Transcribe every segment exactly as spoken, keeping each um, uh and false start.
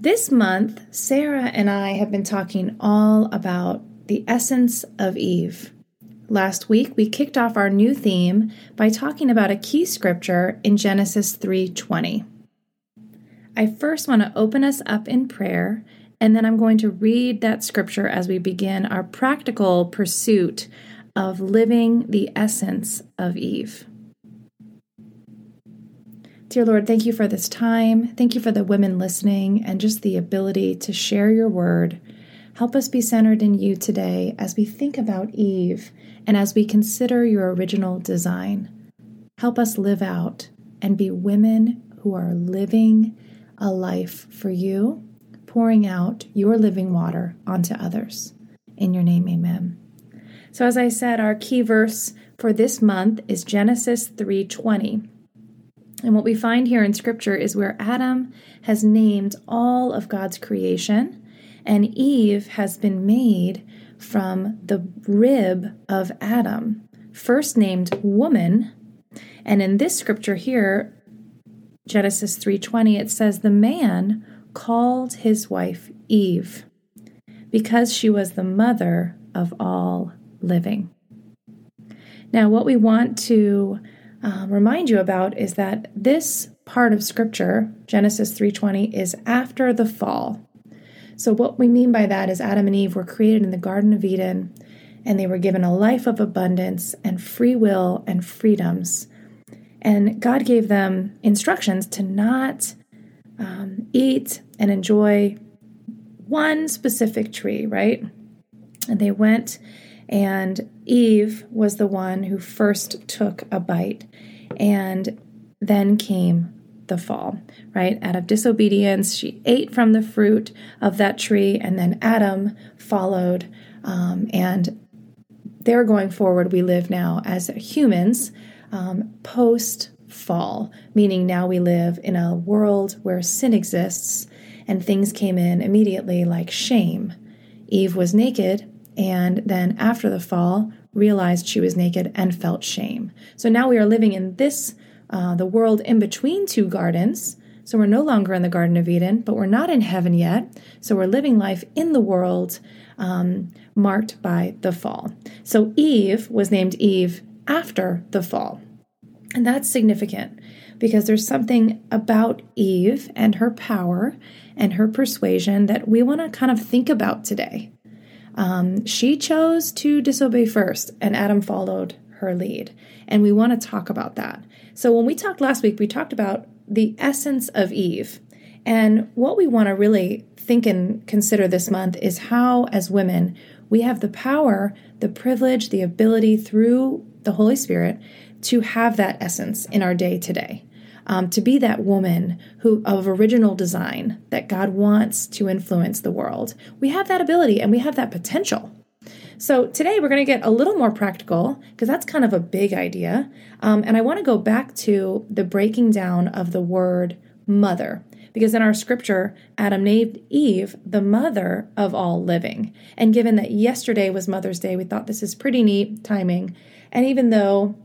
This month, Sarah and I have been talking all about the essence of Eve. Last week, we kicked off our new theme by talking about a key scripture in Genesis three twenty. I first want to open us up in prayer, and then I'm going to read that scripture as we begin our practical pursuit of living the essence of Eve. Dear Lord, thank you for this time. Thank you for the women listening and just the ability to share your word. Help us be centered in you today as we think about Eve and as we consider your original design. Help us live out and be women who are living a life for you, pouring out your living water onto others. In your name, amen. So as I said, our key verse for this month is Genesis three twenty. And what we find here in Scripture is where Adam has named all of God's creation, and Eve has been made from the rib of Adam, first named woman. And in this Scripture here, Genesis three twenty, it says, "The man called his wife Eve, because she was the mother of all living." Now, what we want to Uh, remind you about is that this part of Scripture, Genesis three twenty, is after the fall. So what we mean by that is Adam and Eve were created in the Garden of Eden, and they were given a life of abundance and free will and freedoms. And God gave them instructions to not um, eat and enjoy one specific tree, right? And they went and Eve was the one who first took a bite, and then came the fall, right? Out of disobedience, she ate from the fruit of that tree, and then Adam followed, um, and they're going forward. We live now as humans um, post-fall, meaning now we live in a world where sin exists, and things came in immediately like shame. Eve was naked, and then after the fall, realized she was naked and felt shame. So now we are living in this, uh, the world in between two gardens. So we're no longer in the Garden of Eden, but we're not in heaven yet. So we're living life in the world um, marked by the fall. So Eve was named Eve after the fall. And that's significant because there's something about Eve and her power and her persuasion that we want to kind of think about today. Um, she chose to disobey first, and Adam followed her lead. And we want to talk about that. So when we talked last week, we talked about the essence of Eve. And what we want to really think and consider this month is how, as women, we have the power, the privilege, the ability through the Holy Spirit to have that essence in our day today. Um, to be that woman who of original design that God wants to influence the world. We have that ability and we have that potential. So today we're going to get a little more practical because that's kind of a big idea. Um, and I want to go back to the breaking down of the word mother, because in our scripture, Adam named Eve the mother of all living. And given that yesterday was Mother's Day, we thought this is pretty neat timing. And even though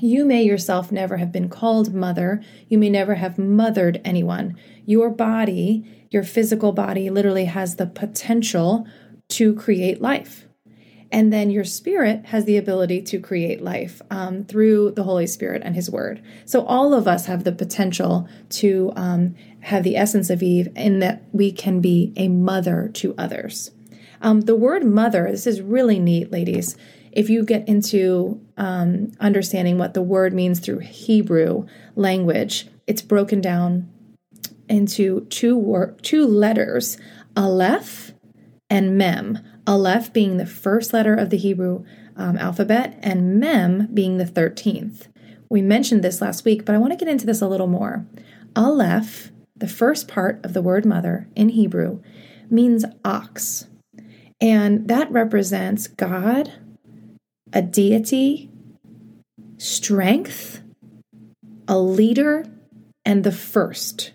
you may yourself never have been called mother, you may never have mothered anyone, your body, your physical body, literally has the potential to create life. And then your spirit has the ability to create life um, through the Holy Spirit and His Word. So all of us have the potential to um, have the essence of Eve in that we can be a mother to others. Um, the word mother, this is really neat, ladies. If you get into um, understanding what the word means through Hebrew language, it's broken down into two wor- two letters, Aleph and Mem. Aleph being the first letter of the Hebrew um, alphabet, and Mem being the thirteenth. We mentioned this last week, but I want to get into this a little more. Aleph, the first part of the word mother in Hebrew, means ox. And that represents God, a deity, strength, a leader, and the first.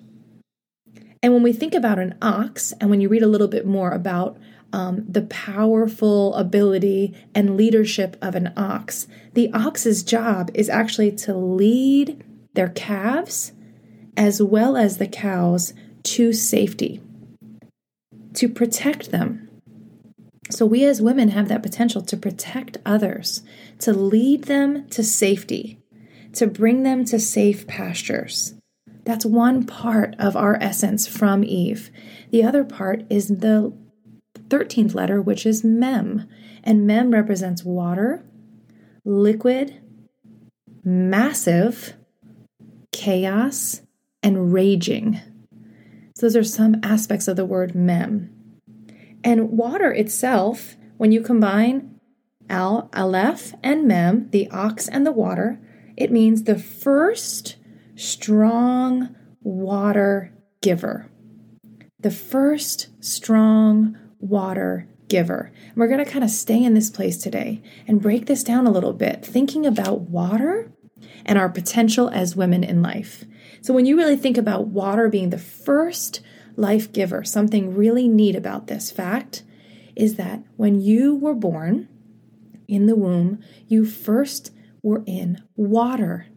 And when we think about an ox, and when you read a little bit more about um, the powerful ability and leadership of an ox, the ox's job is actually to lead their calves as well as the cows to safety, to protect them. So we as women have that potential to protect others, to lead them to safety, to bring them to safe pastures. That's one part of our essence from Eve. The other part is the thirteenth letter, which is mem. And mem represents water, liquid, massive, chaos, and raging. So those are some aspects of the word mem. And water itself, when you combine al, aleph, and mem, the ox and the water, it means the first strong water giver. The first strong water giver. And we're going to kind of stay in this place today and break this down a little bit, thinking about water and our potential as women in life. So when you really think about water being the first life giver, something really neat about this fact is that when you were born in the womb, you first were in water.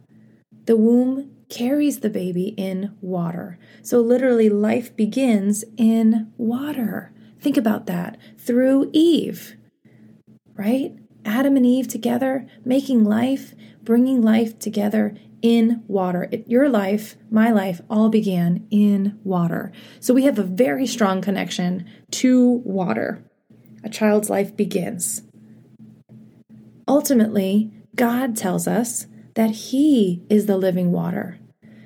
The womb carries the baby in water. So literally life begins in water. Think about that. Through Eve, right? Adam and Eve together, making life, bringing life together in water. It, your life, my life, all began in water. So we have a very strong connection to water. A child's life begins. Ultimately, God tells us that He is the living water.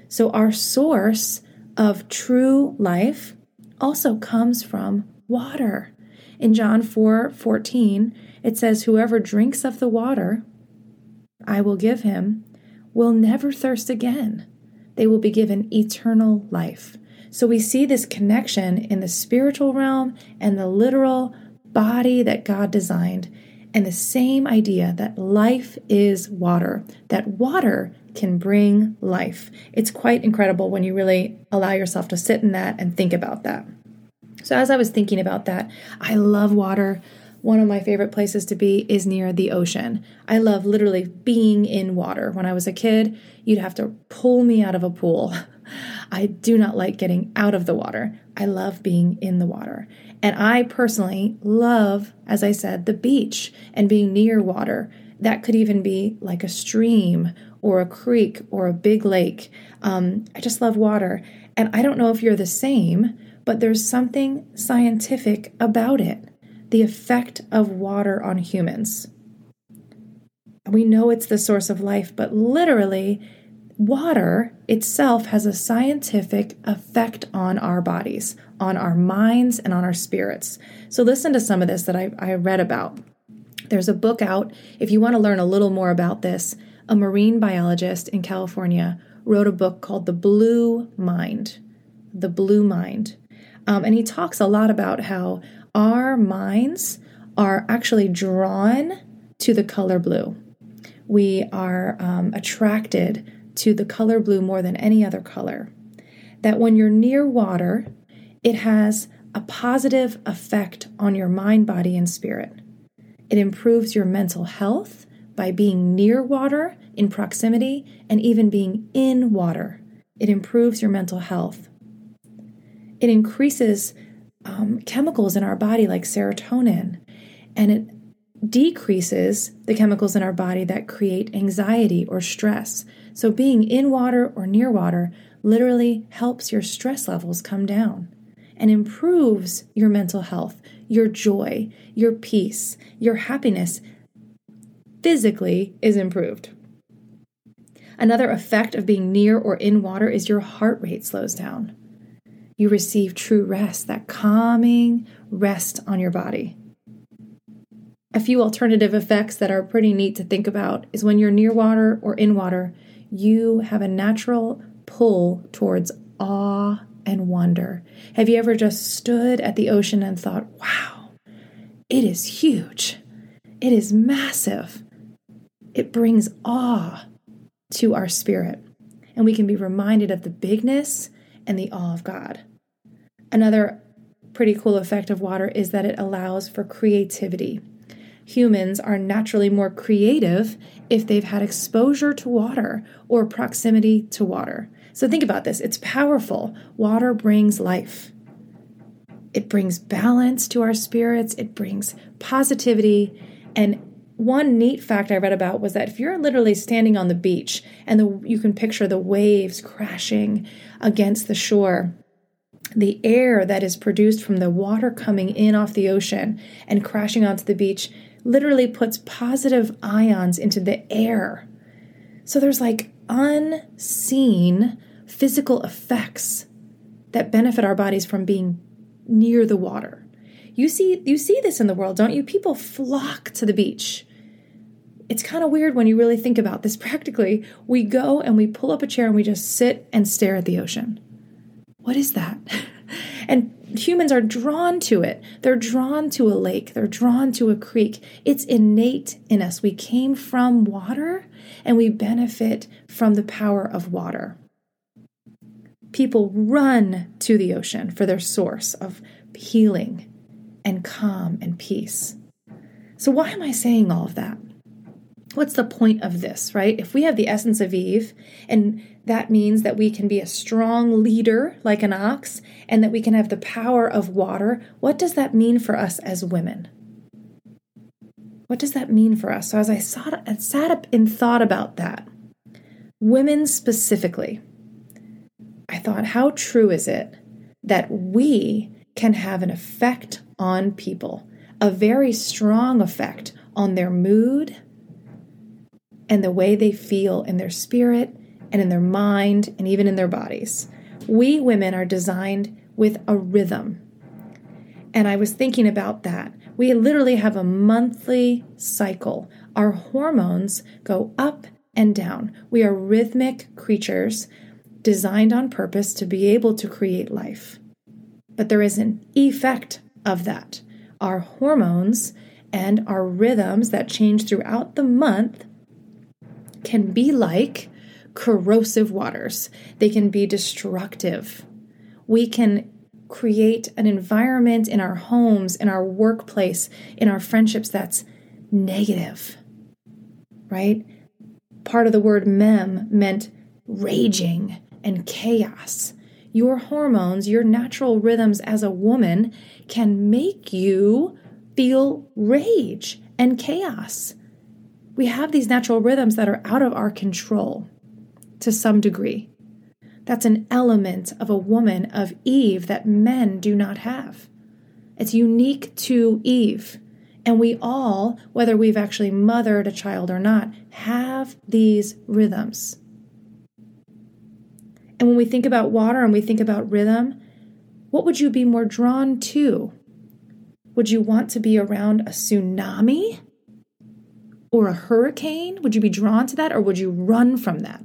So our source of true life also comes from water. In John four fourteen, it says, "Whoever drinks of the water I will give him will never thirst again. They will be given eternal life." So we see this connection in the spiritual realm and the literal body that God designed. And the same idea that life is water, that water can bring life. It's quite incredible when you really allow yourself to sit in that and think about that. So as I was thinking about that, I love water. One of my favorite places to be is near the ocean. I love literally being in water. When I was a kid, you'd have to pull me out of a pool. I do not like getting out of the water. I love being in the water. And I personally love, as I said, the beach and being near water. That could even be like a stream or a creek or a big lake. Um, I just love water. And I don't know if you're the same, but there's something scientific about it. The effect of water on humans. We know it's the source of life, but literally, water itself has a scientific effect on our bodies, on our minds, and on our spirits. So listen to some of this that I, I read about. There's a book out. If you want to learn a little more about this, a marine biologist in California wrote a book called The Blue Mind. The Blue Mind. Um, and he talks a lot about how our minds are actually drawn to the color blue. We are um, attracted to the color blue more than any other color. That when you're near water, it has a positive effect on your mind, body, and spirit. It improves your mental health by being near water, in proximity, and even being in water. It improves your mental health. It increases um, chemicals in our body like serotonin, and it decreases the chemicals in our body that create anxiety or stress. So being in water or near water literally helps your stress levels come down and improves your mental health, your joy, your peace, your happiness physically is improved. Another effect of being near or in water is your heart rate slows down. You receive true rest, that calming rest on your body. A few alternative effects that are pretty neat to think about is when you're near water or in water, you have a natural pull towards awe and wonder. Have you ever just stood at the ocean and thought, wow, it is huge. It is massive. It brings awe to our spirit, and we can be reminded of the bigness and the awe of God. Another pretty cool effect of water is that it allows for creativity. Humans are naturally more creative if they've had exposure to water or proximity to water. So think about this. It's powerful. Water brings life. It brings balance to our spirits. It brings positivity. And one neat fact I read about was that if you're literally standing on the beach and the, you can picture the waves crashing against the shore, the air that is produced from the water coming in off the ocean and crashing onto the beach literally puts positive ions into the air. So there's like unseen physical effects that benefit our bodies from being near the water. You see, you see this in the world, don't you? People flock to the beach. It's kind of weird when you really think about this practically. We go and we pull up a chair and we just sit and stare at the ocean. What is that? And humans are drawn to it. They're drawn to a lake. They're drawn to a creek. It's innate in us. We came from water and we benefit from the power of water. People run to the ocean for their source of healing and calm and peace. So why am I saying all of that? What's the point of this, right? If we have the essence of Eve, and that means that we can be a strong leader like an ox, and that we can have the power of water, what does that mean for us as women? What does that mean for us? So as I sat up and thought about that, women specifically, I thought, how true is it that we can have an effect on people, a very strong effect on their mood and the way they feel in their spirit and in their mind and even in their bodies. We women are designed with a rhythm. And I was thinking about that. We literally have a monthly cycle. Our hormones go up and down. We are rhythmic creatures designed on purpose to be able to create life. But there is an effect of that. Our hormones and our rhythms that change throughout the month can be like corrosive waters. They can be destructive. We can create an environment in our homes, in our workplace, in our friendships that's negative, right? Part of the word mem meant raging and chaos. Your hormones, your natural rhythms as a woman can make you feel rage and chaos. We have these natural rhythms that are out of our control to some degree. That's an element of a woman, of Eve, that men do not have. It's unique to Eve. And we all, whether we've actually mothered a child or not, have these rhythms. And when we think about water and we think about rhythm, what would you be more drawn to? Would you want to be around a tsunami? Or a hurricane? Would you be drawn to that, or would you run from that?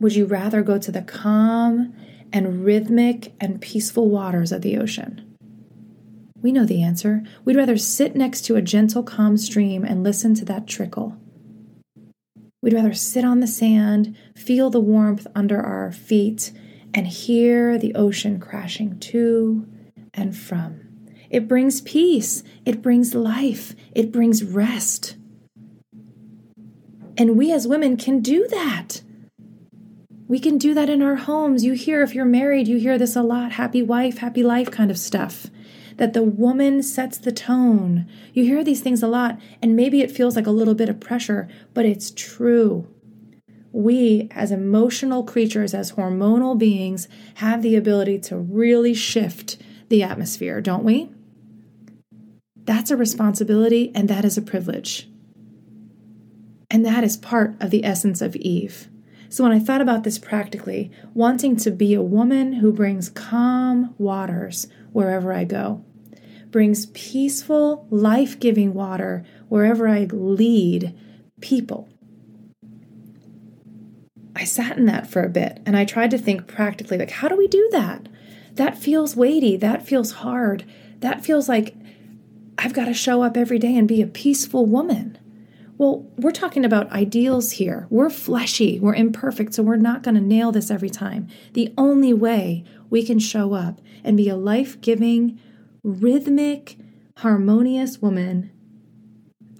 Would you rather go to the calm and rhythmic and peaceful waters of the ocean? We know the answer. We'd rather sit next to a gentle, calm stream and listen to that trickle. We'd rather sit on the sand, feel the warmth under our feet, and hear the ocean crashing to and from. It brings peace. It brings life. It brings rest. And we as women can do that. We can do that in our homes. You hear, if you're married, you hear this a lot. Happy wife, happy life kind of stuff. That the woman sets the tone. You hear these things a lot, and maybe it feels like a little bit of pressure, but it's true. We as emotional creatures, as hormonal beings, have the ability to really shift the atmosphere, don't we? That's a responsibility, and that is a privilege. And that is part of the essence of Eve. So when I thought about this practically, wanting to be a woman who brings calm waters wherever I go, brings peaceful, life-giving water wherever I lead people. I sat in that for a bit and I tried to think practically, like, how do we do that? That feels weighty. That feels hard. That feels like I've got to show up every day and be a peaceful woman. Well, we're talking about ideals here. We're fleshy. We're imperfect, so we're not going to nail this every time. The only way we can show up and be a life-giving, rhythmic, harmonious woman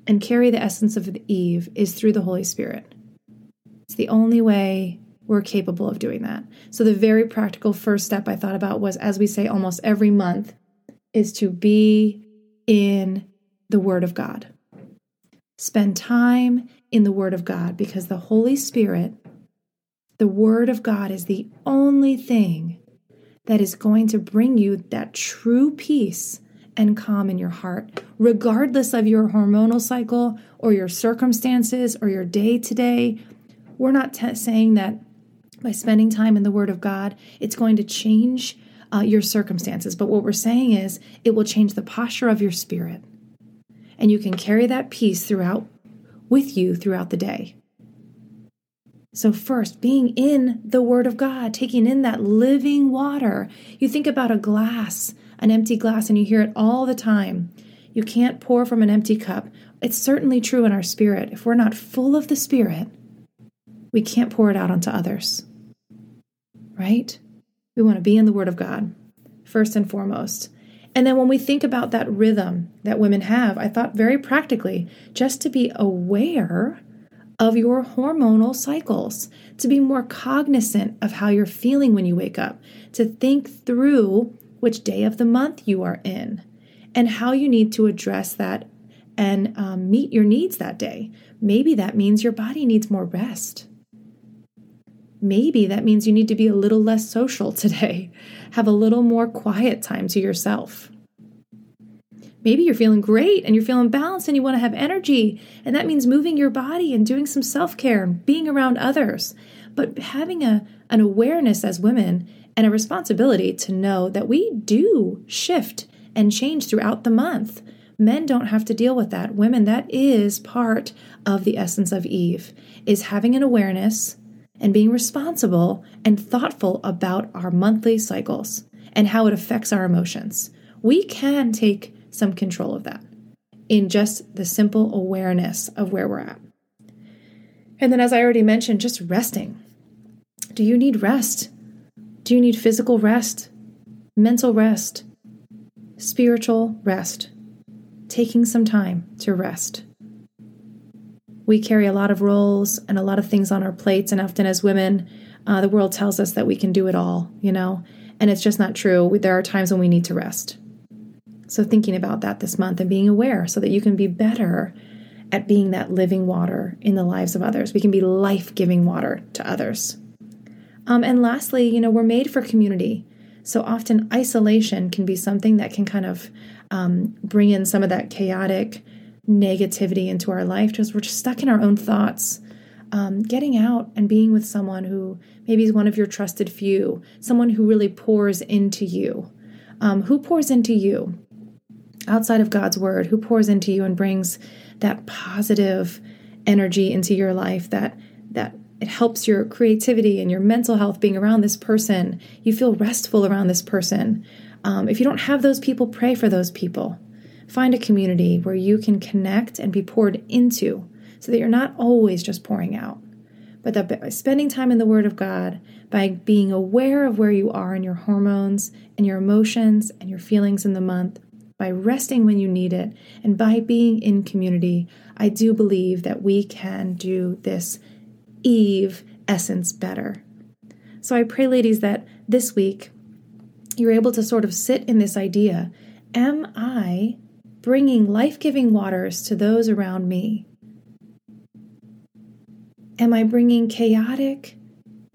and carry the essence of Eve is through the Holy Spirit. It's the only way we're capable of doing that. So the very practical first step I thought about was, as we say almost every month, is to be in the Word of God. Spend time in the Word of God, because the Holy Spirit, the Word of God, is the only thing that is going to bring you that true peace and calm in your heart, regardless of your hormonal cycle or your circumstances or your day-to-day. We're not t- saying that by spending time in the Word of God, it's going to change uh, your circumstances. But what we're saying is it will change the posture of your spirit. And you can carry that peace throughout with you throughout the day. So first, being in the Word of God, taking in that living water. You think about a glass, an empty glass, and you hear it all the time. You can't pour from an empty cup. It's certainly true in our spirit. If we're not full of the Spirit, we can't pour it out onto others, right? We want to be in the Word of God, first and foremost. And then when we think about that rhythm that women have, I thought very practically, just to be aware of your hormonal cycles, to be more cognizant of how you're feeling when you wake up, to think through which day of the month you are in and how you need to address that and um, meet your needs that day. Maybe that means your body needs more rest. Maybe that means you need to be a little less social today. Have a little more quiet time to yourself. Maybe you're feeling great and you're feeling balanced and you want to have energy. And that means moving your body and doing some self-care and being around others. But having a, an awareness as women and a responsibility to know that we do shift and change throughout the month. Men don't have to deal with that. Women, that is part of the essence of Eve, is having an awareness and being responsible and thoughtful about our monthly cycles and how it affects our emotions. We can take some control of that in just the simple awareness of where we're at. And then, as I already mentioned, just resting. Do you need rest? Do you need physical rest, mental rest, spiritual rest? Taking some time to rest. We carry a lot of roles and a lot of things on our plates, and often as women, uh, the world tells us that we can do it all, you know, and it's just not true. There are times when we need to rest. So thinking about that this month and being aware so that you can be better at being that living water in the lives of others. We can be life-giving water to others. Um, and lastly, you know, we're made for community. So often isolation can be something that can kind of um, bring in some of that chaotic negativity into our life, because we're just stuck in our own thoughts. Um, getting out and being with someone who maybe is one of your trusted few, someone who really pours into you. Um, who pours into you outside of God's word? Who pours into you and brings that positive energy into your life, that that it helps your creativity and your mental health being around this person? You feel restful around this person. Um, if you don't have those people, pray for those people. Find a community where you can connect and be poured into so that you're not always just pouring out, but that by spending time in the Word of God, by being aware of where you are in your hormones and your emotions and your feelings in the month, by resting when you need it, and by being in community, I do believe that we can do this Eve essence better. So I pray, ladies, that this week you're able to sort of sit in this idea. Am I bringing life-giving waters to those around me? Am I bringing chaotic,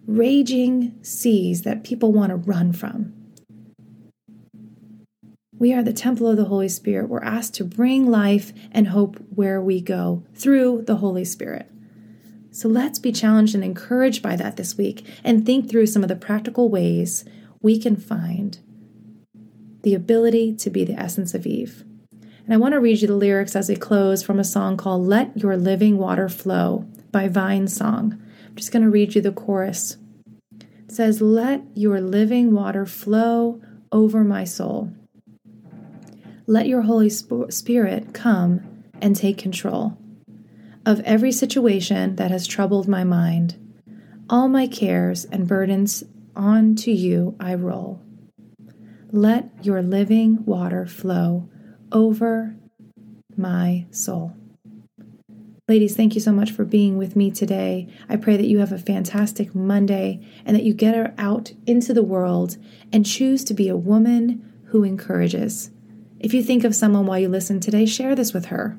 raging seas that people want to run from? We are the temple of the Holy Spirit. We're asked to bring life and hope where we go through the Holy Spirit. So let's be challenged and encouraged by that this week and think through some of the practical ways we can find the ability to be the essence of Eve. And I want to read you the lyrics as we close from a song called Let Your Living Water Flow by Vine Song. I'm just going to read you the chorus. It says, "Let your living water flow over my soul. Let your Holy Spirit come and take control of every situation that has troubled my mind. All my cares and burdens onto you I roll. Let your living water flow over my soul." Ladies, thank you so much for being with me today. I pray that you have a fantastic Monday and that you get out into the world and choose to be a woman who encourages. If you think of someone while you listen today, share this with her.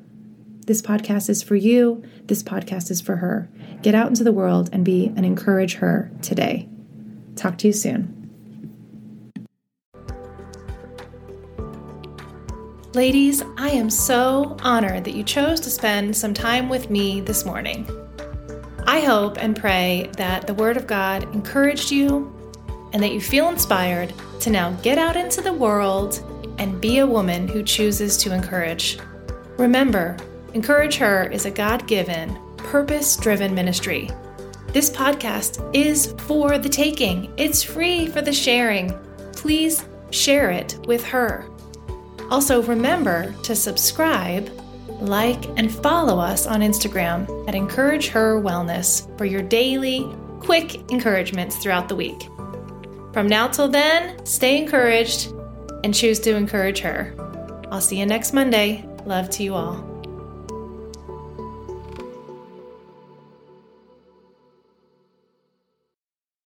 This podcast is for you. This podcast is for her. Get out into the world and be an Encourage Her today. Talk to you soon. Ladies, I am so honored that you chose to spend some time with me this morning. I hope and pray that the Word of God encouraged you and that you feel inspired to now get out into the world and be a woman who chooses to encourage. Remember, Encourage Her is a God-given, purpose-driven ministry. This podcast is for the taking. It's free for the sharing. Please share it with her. Also, remember to subscribe, like, and follow us on Instagram at EncourageHerWellness for your daily, quick encouragements throughout the week. From now till then, stay encouraged and choose to encourage her. I'll see you next Monday. Love to you all.